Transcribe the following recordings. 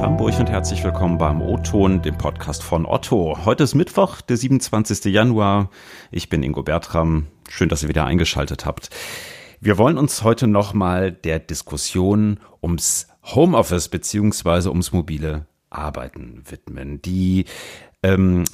aus Hamburg und herzlich willkommen beim O-Ton, dem Podcast von Otto. Heute ist Mittwoch, der 27. Januar. Ich bin Ingo Bertram. Schön, dass ihr wieder eingeschaltet habt. Wir wollen uns heute nochmal der Diskussion ums Homeoffice bzw. ums mobile Arbeiten widmen. Die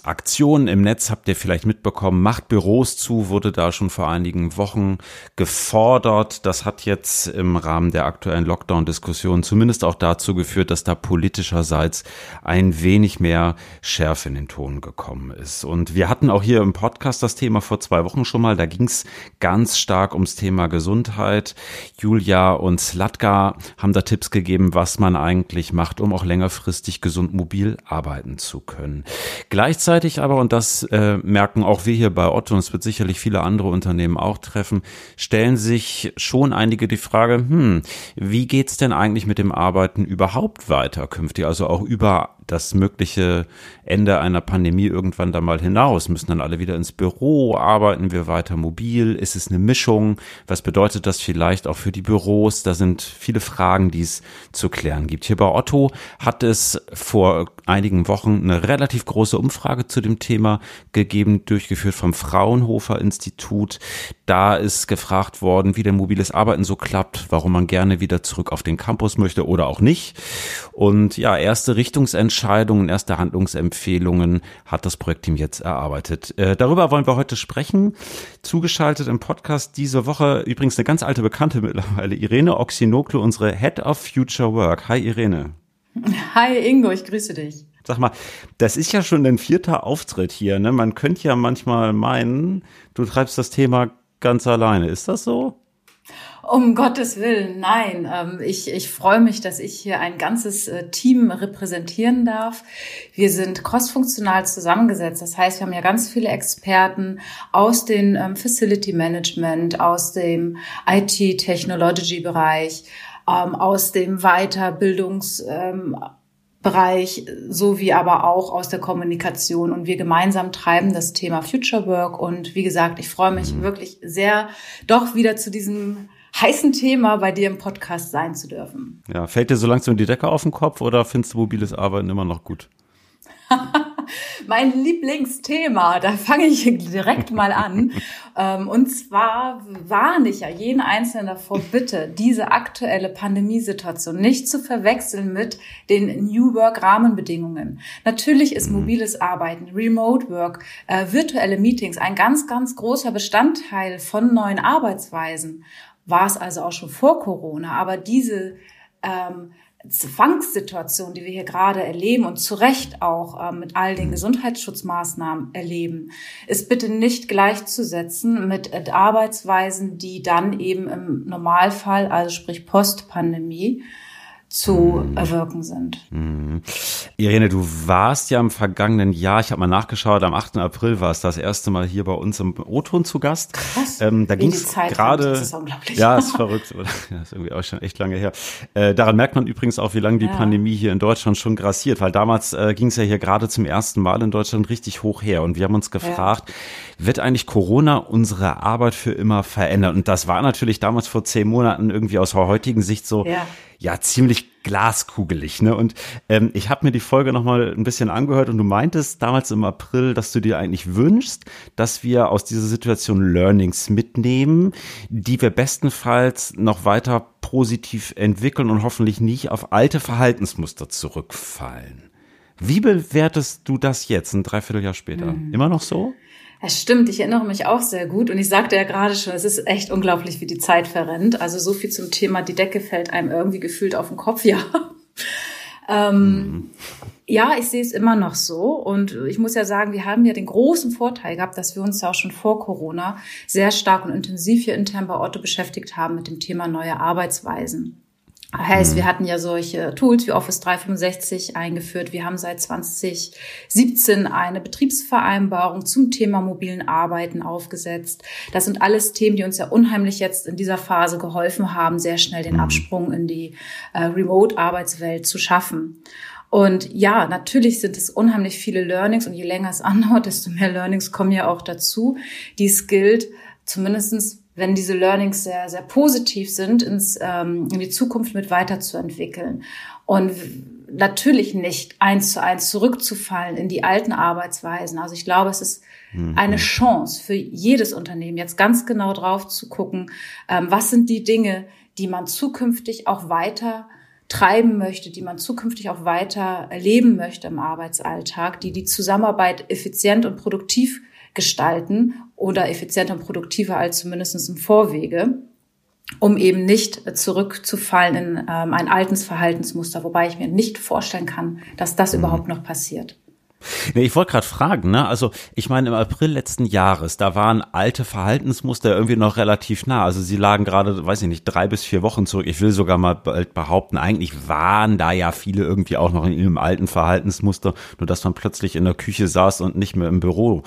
Aktionen im Netz habt ihr vielleicht mitbekommen, macht Büros zu, wurde da schon vor einigen Wochen gefordert. Das hat jetzt im Rahmen der aktuellen Lockdown-Diskussion zumindest auch dazu geführt, dass da politischerseits ein wenig mehr Schärfe in den Ton gekommen ist. Und wir hatten auch hier im Podcast das Thema vor 2 Wochen schon mal. Da ging es ganz stark ums Thema Gesundheit. Julia und Slatka haben da Tipps gegeben, was man eigentlich macht, um auch längerfristig gesund mobil arbeiten zu können. Gleichzeitig aber, und das merken auch wir hier bei Otto, und es wird sicherlich viele andere Unternehmen auch treffen, stellen sich schon einige die Frage, wie geht's denn eigentlich mit dem Arbeiten überhaupt weiter künftig? Also auch über das mögliche Ende einer Pandemie irgendwann da mal hinaus. Müssen dann alle wieder ins Büro? Arbeiten wir weiter mobil? Ist es eine Mischung? Was bedeutet das vielleicht auch für die Büros? Da sind viele Fragen, die es zu klären gibt. Hier bei Otto hat es vor einigen Wochen eine relativ große Umfrage zu dem Thema gegeben, durchgeführt vom Fraunhofer-Institut. Da ist gefragt worden, wie denn mobiles Arbeiten so klappt, warum man gerne wieder zurück auf den Campus möchte oder auch nicht. Und ja, erste Richtungsentscheidungen, erste Handlungsempfehlungen hat das Projektteam jetzt erarbeitet. Darüber wollen wir heute sprechen. Zugeschaltet im Podcast diese Woche übrigens eine ganz alte Bekannte mittlerweile, Irene Oxynoklo, unsere Head of Future Work. Hi Irene. Hi Ingo, ich grüße dich. Sag mal, das ist ja schon dein 4. Auftritt hier, ne? Man könnte ja manchmal meinen, du treibst das Thema ganz alleine. Ist das so? Um Gottes Willen, nein. Ich freue mich, dass ich hier ein ganzes Team repräsentieren darf. Wir sind crossfunktional zusammengesetzt. Das heißt, wir haben ja ganz viele Experten aus dem Facility Management, aus dem IT-Technology-Bereich, aus dem Weiterbildungsbereich sowie aber auch aus der Kommunikation, und wir gemeinsam treiben das Thema Future Work, und wie gesagt, ich freue mich wirklich sehr, doch wieder zu diesem heißen Thema bei dir im Podcast sein zu dürfen. Ja, fällt dir so langsam die Decke auf den Kopf oder findest du mobiles Arbeiten immer noch gut? Mein Lieblingsthema, da fange ich direkt mal an. Und zwar warne ich ja jeden Einzelnen davor, bitte diese aktuelle Pandemiesituation nicht zu verwechseln mit den New Work-Rahmenbedingungen. Natürlich ist mobiles Arbeiten, Remote Work, virtuelle Meetings ein ganz, ganz großer Bestandteil von neuen Arbeitsweisen. War es also auch schon vor Corona, aber diese Zwangssituation, die wir hier gerade erleben und zu Recht auch mit all den Gesundheitsschutzmaßnahmen erleben, ist bitte nicht gleichzusetzen mit Arbeitsweisen, die dann eben im Normalfall, also sprich Postpandemie, zu erwirken sind. Irene, du warst ja im vergangenen Jahr, ich habe mal nachgeschaut, am 8. April war es das erste Mal hier bei uns im O-Ton zu Gast. Krass, da ging es gerade. Das ist unglaublich. Ja, ist verrückt. Oder? Das ist irgendwie auch schon echt lange her. Daran merkt man übrigens auch, wie lange die Pandemie hier in Deutschland schon grassiert, weil damals ging es ja hier gerade zum ersten Mal in Deutschland richtig hoch her, und wir haben uns gefragt, wird eigentlich Corona unsere Arbeit für immer verändern? Und das war natürlich damals vor 10 Monaten irgendwie aus heutigen Sicht so, ja, ziemlich glaskugelig, ne? Und ich habe mir die Folge nochmal ein bisschen angehört, und du meintest damals im April, dass du dir eigentlich wünschst, dass wir aus dieser Situation Learnings mitnehmen, die wir bestenfalls noch weiter positiv entwickeln und hoffentlich nicht auf alte Verhaltensmuster zurückfallen. Wie bewertest du das jetzt, ein Dreivierteljahr später? Immer noch so? Das stimmt, ich erinnere mich auch sehr gut, und ich sagte ja gerade schon, es ist echt unglaublich, wie die Zeit verrennt. Also so viel zum Thema, die Decke fällt einem irgendwie gefühlt auf den Kopf, ja. Ja, ich sehe es immer noch so, und ich muss ja sagen, wir haben ja den großen Vorteil gehabt, dass wir uns ja auch schon vor Corona sehr stark und intensiv hier intern bei Otto beschäftigt haben mit dem Thema neue Arbeitsweisen. Das heißt, wir hatten ja solche Tools wie Office 365 eingeführt. Wir haben seit 2017 eine Betriebsvereinbarung zum Thema mobilen Arbeiten aufgesetzt. Das sind alles Themen, die uns ja unheimlich jetzt in dieser Phase geholfen haben, sehr schnell den Absprung in die Remote-Arbeitswelt zu schaffen. Und ja, natürlich sind es unheimlich viele Learnings, und je länger es andauert, desto mehr Learnings kommen ja auch dazu. Die es gilt, zumindestens wenn diese Learnings sehr, sehr positiv sind, in die Zukunft mit weiterzuentwickeln. Und natürlich nicht 1:1 zurückzufallen in die alten Arbeitsweisen. Also ich glaube, es ist eine Chance für jedes Unternehmen, jetzt ganz genau drauf zu gucken, was sind die Dinge, die man zukünftig auch weiter treiben möchte, die man zukünftig auch weiter erleben möchte im Arbeitsalltag, die die Zusammenarbeit effizient und produktiv gestalten oder effizienter und produktiver als zumindest im Vorwege, um eben nicht zurückzufallen in ein altes Verhaltensmuster, wobei ich mir nicht vorstellen kann, dass das überhaupt noch passiert. Nee, ich wollte gerade fragen, ne? Also ich meine, im April letzten Jahres, da waren alte Verhaltensmuster irgendwie noch relativ nah. Also sie lagen gerade, weiß ich nicht, 3 bis 4 Wochen zurück. Ich will sogar mal bald behaupten, eigentlich waren da ja viele irgendwie auch noch in ihrem alten Verhaltensmuster, nur dass man plötzlich in der Küche saß und nicht mehr im Büro.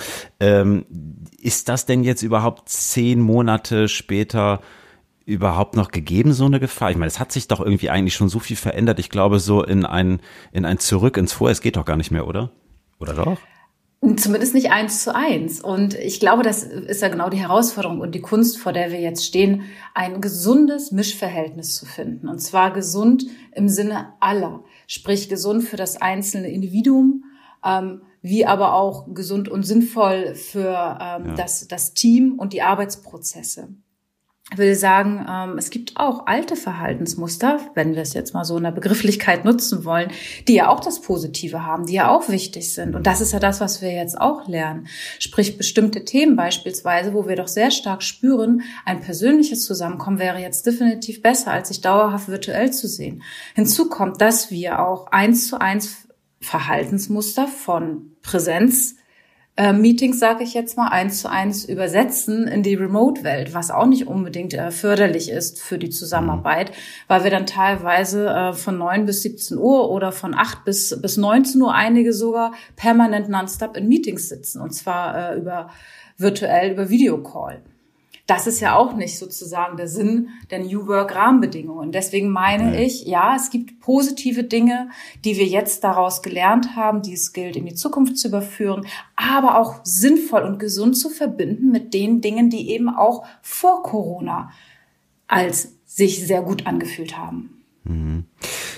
Ist das denn jetzt überhaupt 10 Monate später überhaupt noch gegeben, so eine Gefahr? Ich meine, es hat sich doch irgendwie eigentlich schon so viel verändert. Ich glaube, so in ein Zurück ins Vorher, es geht doch gar nicht mehr, oder? Oder doch? Zumindest nicht 1:1. Und ich glaube, das ist ja genau die Herausforderung und die Kunst, vor der wir jetzt stehen, ein gesundes Mischverhältnis zu finden. Und zwar gesund im Sinne aller. Sprich, gesund für das einzelne Individuum, wie aber auch gesund und sinnvoll für das Team und die Arbeitsprozesse. Ich würde sagen, es gibt auch alte Verhaltensmuster, wenn wir es jetzt mal so in der Begrifflichkeit nutzen wollen, die ja auch das Positive haben, die ja auch wichtig sind. Und das ist ja das, was wir jetzt auch lernen. Sprich, bestimmte Themen beispielsweise, wo wir doch sehr stark spüren, ein persönliches Zusammenkommen wäre jetzt definitiv besser, als sich dauerhaft virtuell zu sehen. Hinzu kommt, dass wir auch 1:1 Verhaltensmuster von Präsenz Meetings, sage ich jetzt mal, 1:1 übersetzen in die Remote-Welt, was auch nicht unbedingt förderlich ist für die Zusammenarbeit, weil wir dann teilweise von 9 bis 17 Uhr oder von 8 bis 19 Uhr einige sogar permanent nonstop in Meetings sitzen, und zwar virtuell über Videocall. Das ist ja auch nicht sozusagen der Sinn der New Work-Rahmenbedingungen. Deswegen meine ich, ja, es gibt positive Dinge, die wir jetzt daraus gelernt haben, die es gilt, in die Zukunft zu überführen, aber auch sinnvoll und gesund zu verbinden mit den Dingen, die eben auch vor Corona als sich sehr gut angefühlt haben. Mhm.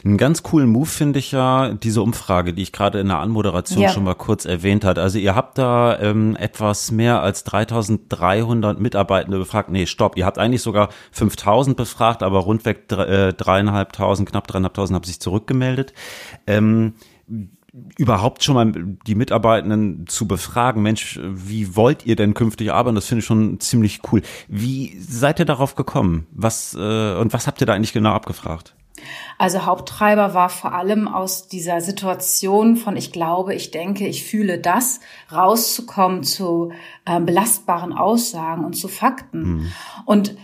Einen ganz coolen Move finde ich ja diese Umfrage, die ich gerade in der Anmoderation schon mal kurz erwähnt hat. Also ihr habt da etwas mehr als 3.300 Mitarbeitende befragt. Nee, stopp, ihr habt eigentlich sogar 5.000 befragt, aber rundweg knapp 3.500 haben sich zurückgemeldet. Überhaupt schon mal die Mitarbeitenden zu befragen, Mensch, wie wollt ihr denn künftig arbeiten? Das finde ich schon ziemlich cool. Wie seid ihr darauf gekommen? Was habt ihr da eigentlich genau abgefragt? Also Haupttreiber war vor allem aus dieser Situation von ich glaube, ich denke, ich fühle das, rauszukommen zu belastbaren Aussagen und zu Fakten. Und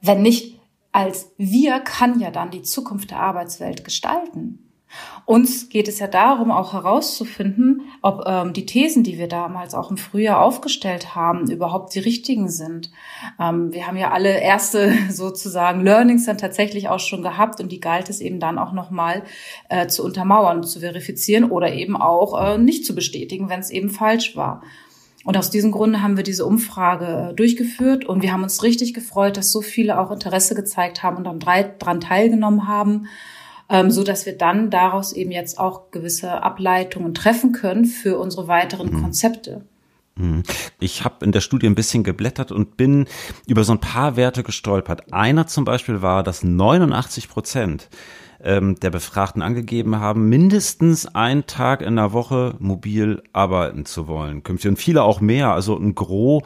wenn nicht als wir, kann ja dann die Zukunft der Arbeitswelt gestalten. Uns geht es ja darum, auch herauszufinden, ob die Thesen, die wir damals auch im Frühjahr aufgestellt haben, überhaupt die richtigen sind. Wir haben ja alle erste sozusagen Learnings dann tatsächlich auch schon gehabt und die galt es eben dann auch nochmal zu untermauern, zu verifizieren oder eben auch nicht zu bestätigen, wenn es eben falsch war. Und aus diesem Grunde haben wir diese Umfrage durchgeführt und wir haben uns richtig gefreut, dass so viele auch Interesse gezeigt haben und dann daran teilgenommen haben, so dass wir dann daraus eben jetzt auch gewisse Ableitungen treffen können für unsere weiteren Konzepte. Ich habe in der Studie ein bisschen geblättert und bin über so ein paar Werte gestolpert. Einer zum Beispiel war, dass 89% der Befragten angegeben haben, mindestens einen Tag in der Woche mobil arbeiten zu wollen. Und viele auch mehr, also ein Gros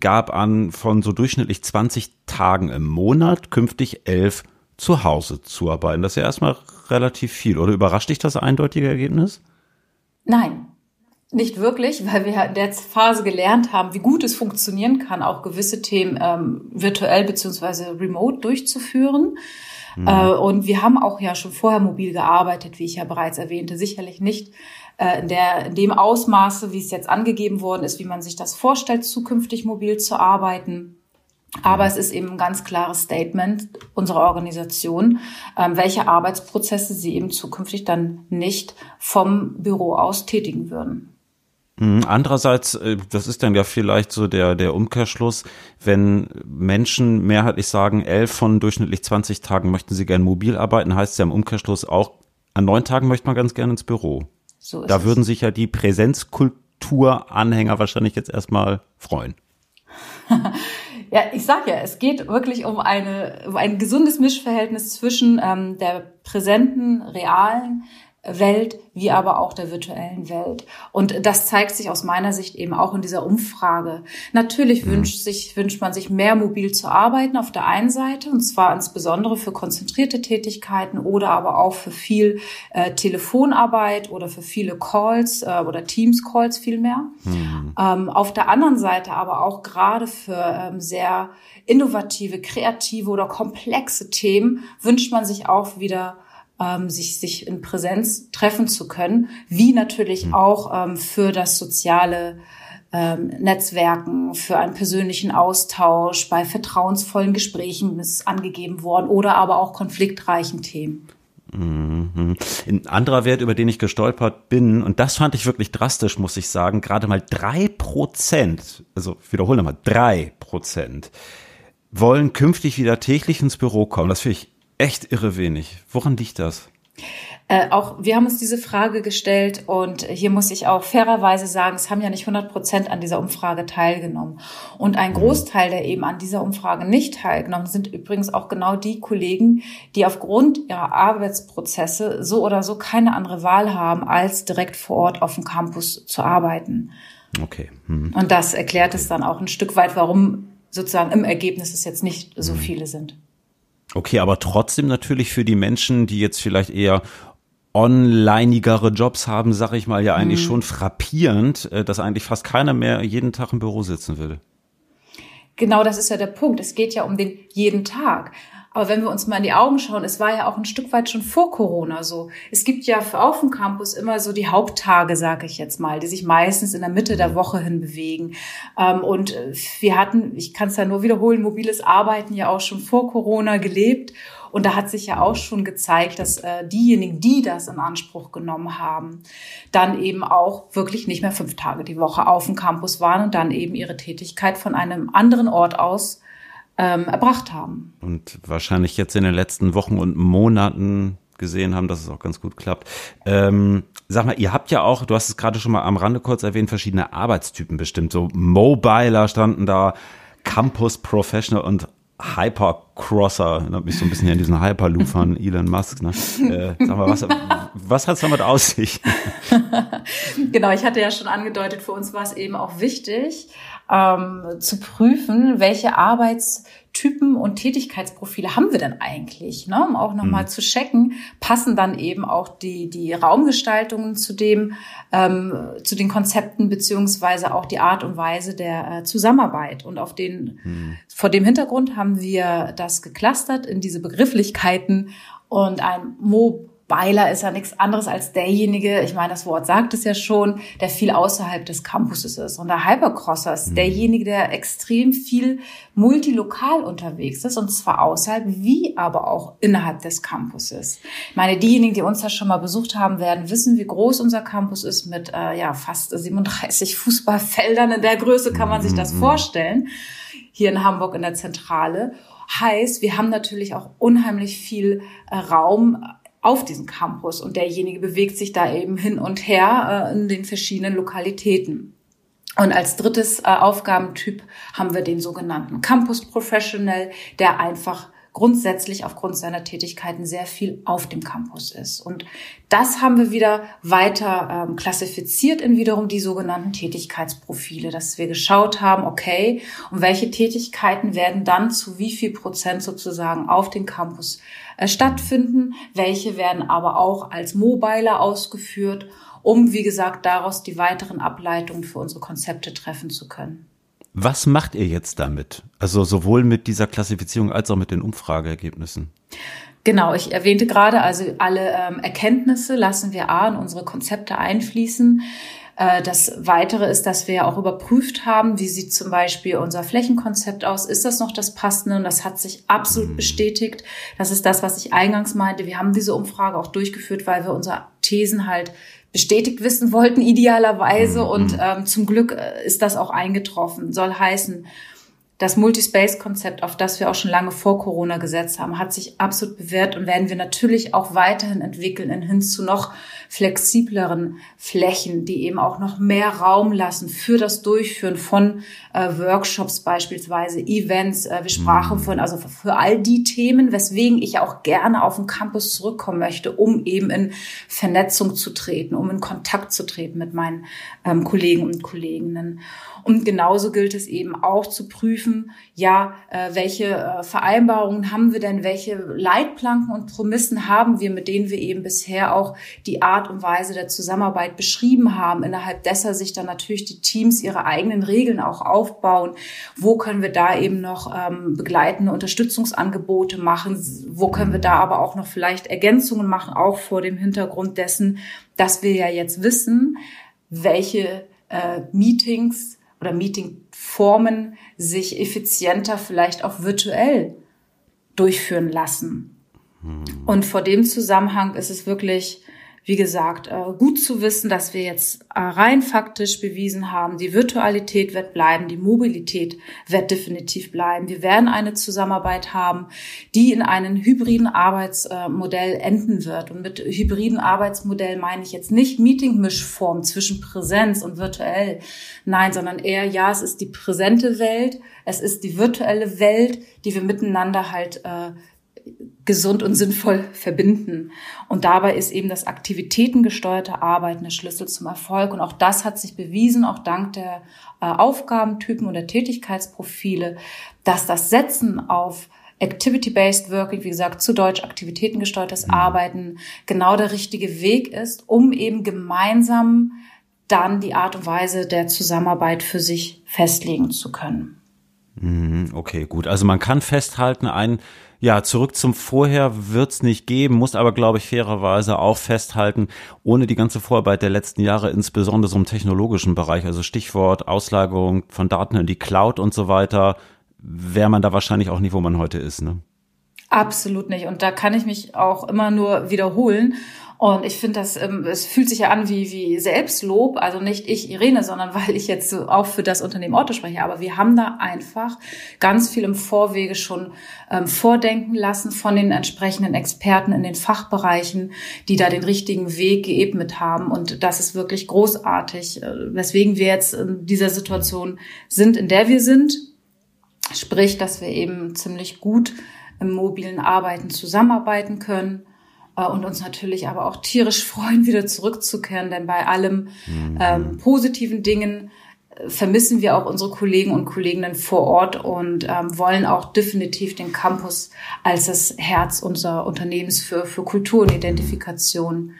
gab an von so durchschnittlich 20 Tagen im Monat, künftig 11 zu Hause zu arbeiten. Das ist ja erstmal relativ viel, oder? Überrascht dich das eindeutige Ergebnis? Nein, nicht wirklich, weil wir in der Phase gelernt haben, wie gut es funktionieren kann, auch gewisse Themen virtuell bzw. remote durchzuführen. Und wir haben auch ja schon vorher mobil gearbeitet, wie ich ja bereits erwähnte, sicherlich nicht in dem Ausmaße, wie es jetzt angegeben worden ist, wie man sich das vorstellt, zukünftig mobil zu arbeiten. Aber es ist eben ein ganz klares Statement unserer Organisation, welche Arbeitsprozesse sie eben zukünftig dann nicht vom Büro aus tätigen würden. Andererseits, das ist dann ja vielleicht so der Umkehrschluss, wenn Menschen mehrheitlich sagen, 11 von durchschnittlich 20 Tagen möchten sie gern mobil arbeiten, heißt es ja im Umkehrschluss auch, An 9 Tagen möchte man ganz gerne ins Büro. So ist da es. Würden sich ja die Präsenzkulturanhänger wahrscheinlich jetzt erstmal freuen. Ja, ich sag ja, es geht wirklich um ein gesundes Mischverhältnis zwischen der präsenten, realen Welt, wie aber auch der virtuellen Welt. Und das zeigt sich aus meiner Sicht eben auch in dieser Umfrage. Natürlich wünscht man sich mehr mobil zu arbeiten auf der einen Seite, und zwar insbesondere für konzentrierte Tätigkeiten oder aber auch für viel Telefonarbeit oder für viele Calls oder Teams-Calls vielmehr. Mhm. Auf der anderen Seite aber auch gerade für sehr innovative, kreative oder komplexe Themen wünscht man sich auch wieder sich in Präsenz treffen zu können, wie natürlich auch für das soziale Netzwerken, für einen persönlichen Austausch, bei vertrauensvollen Gesprächen ist angegeben worden oder aber auch konfliktreichen Themen. Mhm. Ein anderer Wert, über den ich gestolpert bin, und das fand ich wirklich drastisch, muss ich sagen, gerade mal 3%, also ich wiederhole nochmal, 3% wollen künftig wieder täglich ins Büro kommen. Das finde ich echt irre wenig. Woran liegt das? Auch wir haben uns diese Frage gestellt, und hier muss ich auch fairerweise sagen, es haben ja nicht 100% an dieser Umfrage teilgenommen. Und ein Großteil, der eben an dieser Umfrage nicht teilgenommen, sind übrigens auch genau die Kollegen, die aufgrund ihrer Arbeitsprozesse so oder so keine andere Wahl haben, als direkt vor Ort auf dem Campus zu arbeiten. Okay. Hm. Und das erklärt es dann auch ein Stück weit, warum sozusagen im Ergebnis es jetzt nicht so viele sind. Okay, aber trotzdem natürlich für die Menschen, die jetzt vielleicht eher onlineigere Jobs haben, sage ich mal, ja eigentlich schon frappierend, dass eigentlich fast keiner mehr jeden Tag im Büro sitzen will. Genau, das ist ja der Punkt. Es geht ja um den jeden Tag. Aber wenn wir uns mal in die Augen schauen, es war ja auch ein Stück weit schon vor Corona so. Es gibt ja auf dem Campus immer so die Haupttage, sage ich jetzt mal, die sich meistens in der Mitte der Woche hin bewegen. Und wir hatten, ich kann es ja nur wiederholen, mobiles Arbeiten ja auch schon vor Corona gelebt. Und da hat sich ja auch schon gezeigt, dass diejenigen, die das in Anspruch genommen haben, dann eben auch wirklich nicht mehr 5 Tage die Woche auf dem Campus waren und dann eben ihre Tätigkeit von einem anderen Ort aus erbracht haben. Und wahrscheinlich jetzt in den letzten Wochen und Monaten gesehen haben, dass es auch ganz gut klappt. Sag mal, ihr habt ja auch, du hast es gerade schon mal am Rande kurz erwähnt, verschiedene Arbeitstypen bestimmt. So Mobiler standen da, Campus Professional und Hypercrosser. Erinnert mich so ein bisschen an diesen Hyperloop von Elon Musk. Ne? Sag mal, was hat's damit auf sich? Genau, ich hatte ja schon angedeutet, für uns war es eben auch wichtig, zu prüfen, welche Arbeitstypen und Tätigkeitsprofile haben wir denn eigentlich, ne? Um auch nochmal zu checken, passen dann eben auch die Raumgestaltungen zu den Konzepten beziehungsweise auch die Art und Weise der Zusammenarbeit. Und vor dem Hintergrund haben wir das geclustert in diese Begrifflichkeiten, und ein Mobiler ist ja nichts anderes als derjenige, ich meine, das Wort sagt es ja schon, der viel außerhalb des Campuses ist. Und der Hypercrosser ist derjenige, der extrem viel multilokal unterwegs ist, und zwar außerhalb wie aber auch innerhalb des Campuses. Ich meine, diejenigen, die uns ja schon mal besucht haben werden, wissen, wie groß unser Campus ist mit fast 37 Fußballfeldern. In der Größe kann man sich das vorstellen, hier in Hamburg in der Zentrale. Heißt, wir haben natürlich auch unheimlich viel Raum auf diesem Campus, und derjenige bewegt sich da eben hin und her in den verschiedenen Lokalitäten. Und als drittes Aufgabentyp haben wir den sogenannten Campus Professional, der einfach grundsätzlich aufgrund seiner Tätigkeiten sehr viel auf dem Campus ist. Und das haben wir wieder weiter klassifiziert in wiederum die sogenannten Tätigkeitsprofile, dass wir geschaut haben, okay, und welche Tätigkeiten werden dann zu wie viel Prozent sozusagen auf dem Campus stattfinden, welche werden aber auch als Mobiler ausgeführt, um, wie gesagt, daraus die weiteren Ableitungen für unsere Konzepte treffen zu können. Was macht ihr jetzt damit? Also sowohl mit dieser Klassifizierung als auch mit den Umfrageergebnissen? Genau, ich erwähnte gerade, also alle Erkenntnisse lassen wir in unsere Konzepte einfließen. Das Weitere ist, dass wir ja auch überprüft haben, wie sieht zum Beispiel unser Flächenkonzept aus? Ist das noch das Passende? Und das hat sich absolut bestätigt. Das ist das, was ich eingangs meinte. Wir haben diese Umfrage auch durchgeführt, weil wir unsere Thesen halt bestätigt wissen wollten, idealerweise. Und zum Glück ist das auch eingetroffen. Soll heißen, Das Multispace-Konzept, auf das wir auch schon lange vor Corona gesetzt haben, hat sich absolut bewährt und werden wir natürlich auch weiterhin entwickeln hin zu noch flexibleren Flächen, die eben auch noch mehr Raum lassen für das Durchführen von Workshops beispielsweise, Events. Wir sprachen von, also für all die Themen, weswegen ich auch gerne auf den Campus zurückkommen möchte, um eben in Vernetzung zu treten, um in Kontakt zu treten mit meinen Kollegen und Kolleginnen. Und genauso gilt es eben auch zu prüfen, ja, welche Vereinbarungen haben wir denn, welche Leitplanken und Prämissen haben wir, mit denen wir eben bisher auch die Art und Weise der Zusammenarbeit beschrieben haben, innerhalb dessen sich dann natürlich die Teams ihre eigenen Regeln auch aufbauen, wo können wir da eben noch begleitende Unterstützungsangebote machen, wo können wir da aber auch noch vielleicht Ergänzungen machen, auch vor dem Hintergrund dessen, dass wir ja jetzt wissen, welche Meetings oder Meetingformen sich effizienter vielleicht auch virtuell durchführen lassen. Und vor dem Zusammenhang ist es wirklich, wie gesagt, gut zu wissen, dass wir jetzt rein faktisch bewiesen haben, die Virtualität wird bleiben, die Mobilität wird definitiv bleiben. Wir werden eine Zusammenarbeit haben, die in einem hybriden Arbeitsmodell enden wird. Und mit hybriden Arbeitsmodell meine ich jetzt nicht Meeting-Mischform zwischen Präsenz und virtuell. Nein, sondern eher, ja, es ist die präsente Welt, es ist die virtuelle Welt, die wir miteinander halt gesund und sinnvoll verbinden. Und dabei ist eben das aktivitätengesteuerte Arbeiten der Schlüssel zum Erfolg. Und auch das hat sich bewiesen, auch dank der Aufgabentypen oder Tätigkeitsprofile, dass das Setzen auf Activity-Based Working, wie gesagt, zu Deutsch aktivitätengesteuertes Arbeiten, genau der richtige Weg ist, um eben gemeinsam dann die Art und Weise der Zusammenarbeit für sich festlegen zu können. Okay, gut. Also man kann festhalten, ja, zurück zum Vorher wird's nicht geben, muss aber, glaube ich, fairerweise auch festhalten, ohne die ganze Vorarbeit der letzten Jahre, insbesondere so im technologischen Bereich, also Stichwort Auslagerung von Daten in die Cloud und so weiter, wäre man da wahrscheinlich auch nicht, wo man heute ist, ne? Absolut nicht. Und da kann ich mich auch immer nur wiederholen. Und ich finde, es fühlt sich ja an wie Selbstlob, also nicht ich, Irene, sondern weil ich jetzt auch für das Unternehmen Otto spreche. Aber wir haben da einfach ganz viel im Vorwege schon vordenken lassen von den entsprechenden Experten in den Fachbereichen, die da den richtigen Weg geebnet haben. Und das ist wirklich großartig, weswegen wir jetzt in dieser Situation sind, in der wir sind. Sprich, dass wir eben ziemlich gut im mobilen Arbeiten zusammenarbeiten können. Und uns natürlich aber auch tierisch freuen, wieder zurückzukehren, denn bei allem positiven Dingen vermissen wir auch unsere Kollegen und Kolleginnen vor Ort und wollen auch definitiv den Campus als das Herz unserer Unternehmens für Kultur und Identifikation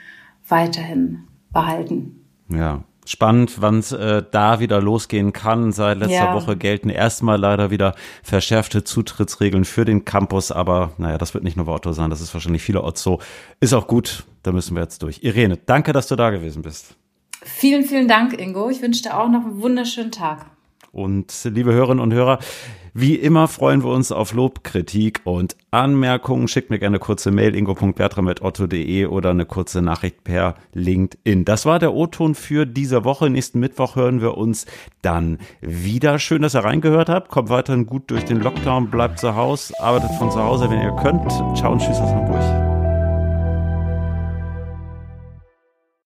weiterhin behalten. Ja. Spannend, wann es da wieder losgehen kann. Seit letzter Woche gelten erstmal leider wieder verschärfte Zutrittsregeln für den Campus. Aber naja, das wird nicht nur bei Otto sein, das ist wahrscheinlich vielerorts so. Ist auch gut, da müssen wir jetzt durch. Irene, danke, dass du da gewesen bist. Vielen, vielen Dank, Ingo. Ich wünsche dir auch noch einen wunderschönen Tag. Und liebe Hörerinnen und Hörer, wie immer freuen wir uns auf Lob, Kritik und Anmerkungen. Schickt mir gerne eine kurze Mail, ingo.bertram@otto.de oder eine kurze Nachricht per LinkedIn. Das war der O-Ton für diese Woche. Nächsten Mittwoch hören wir uns dann wieder. Schön, dass ihr reingehört habt. Kommt weiterhin gut durch den Lockdown, bleibt zu Hause, arbeitet von zu Hause, wenn ihr könnt. Ciao und tschüss aus Hamburg.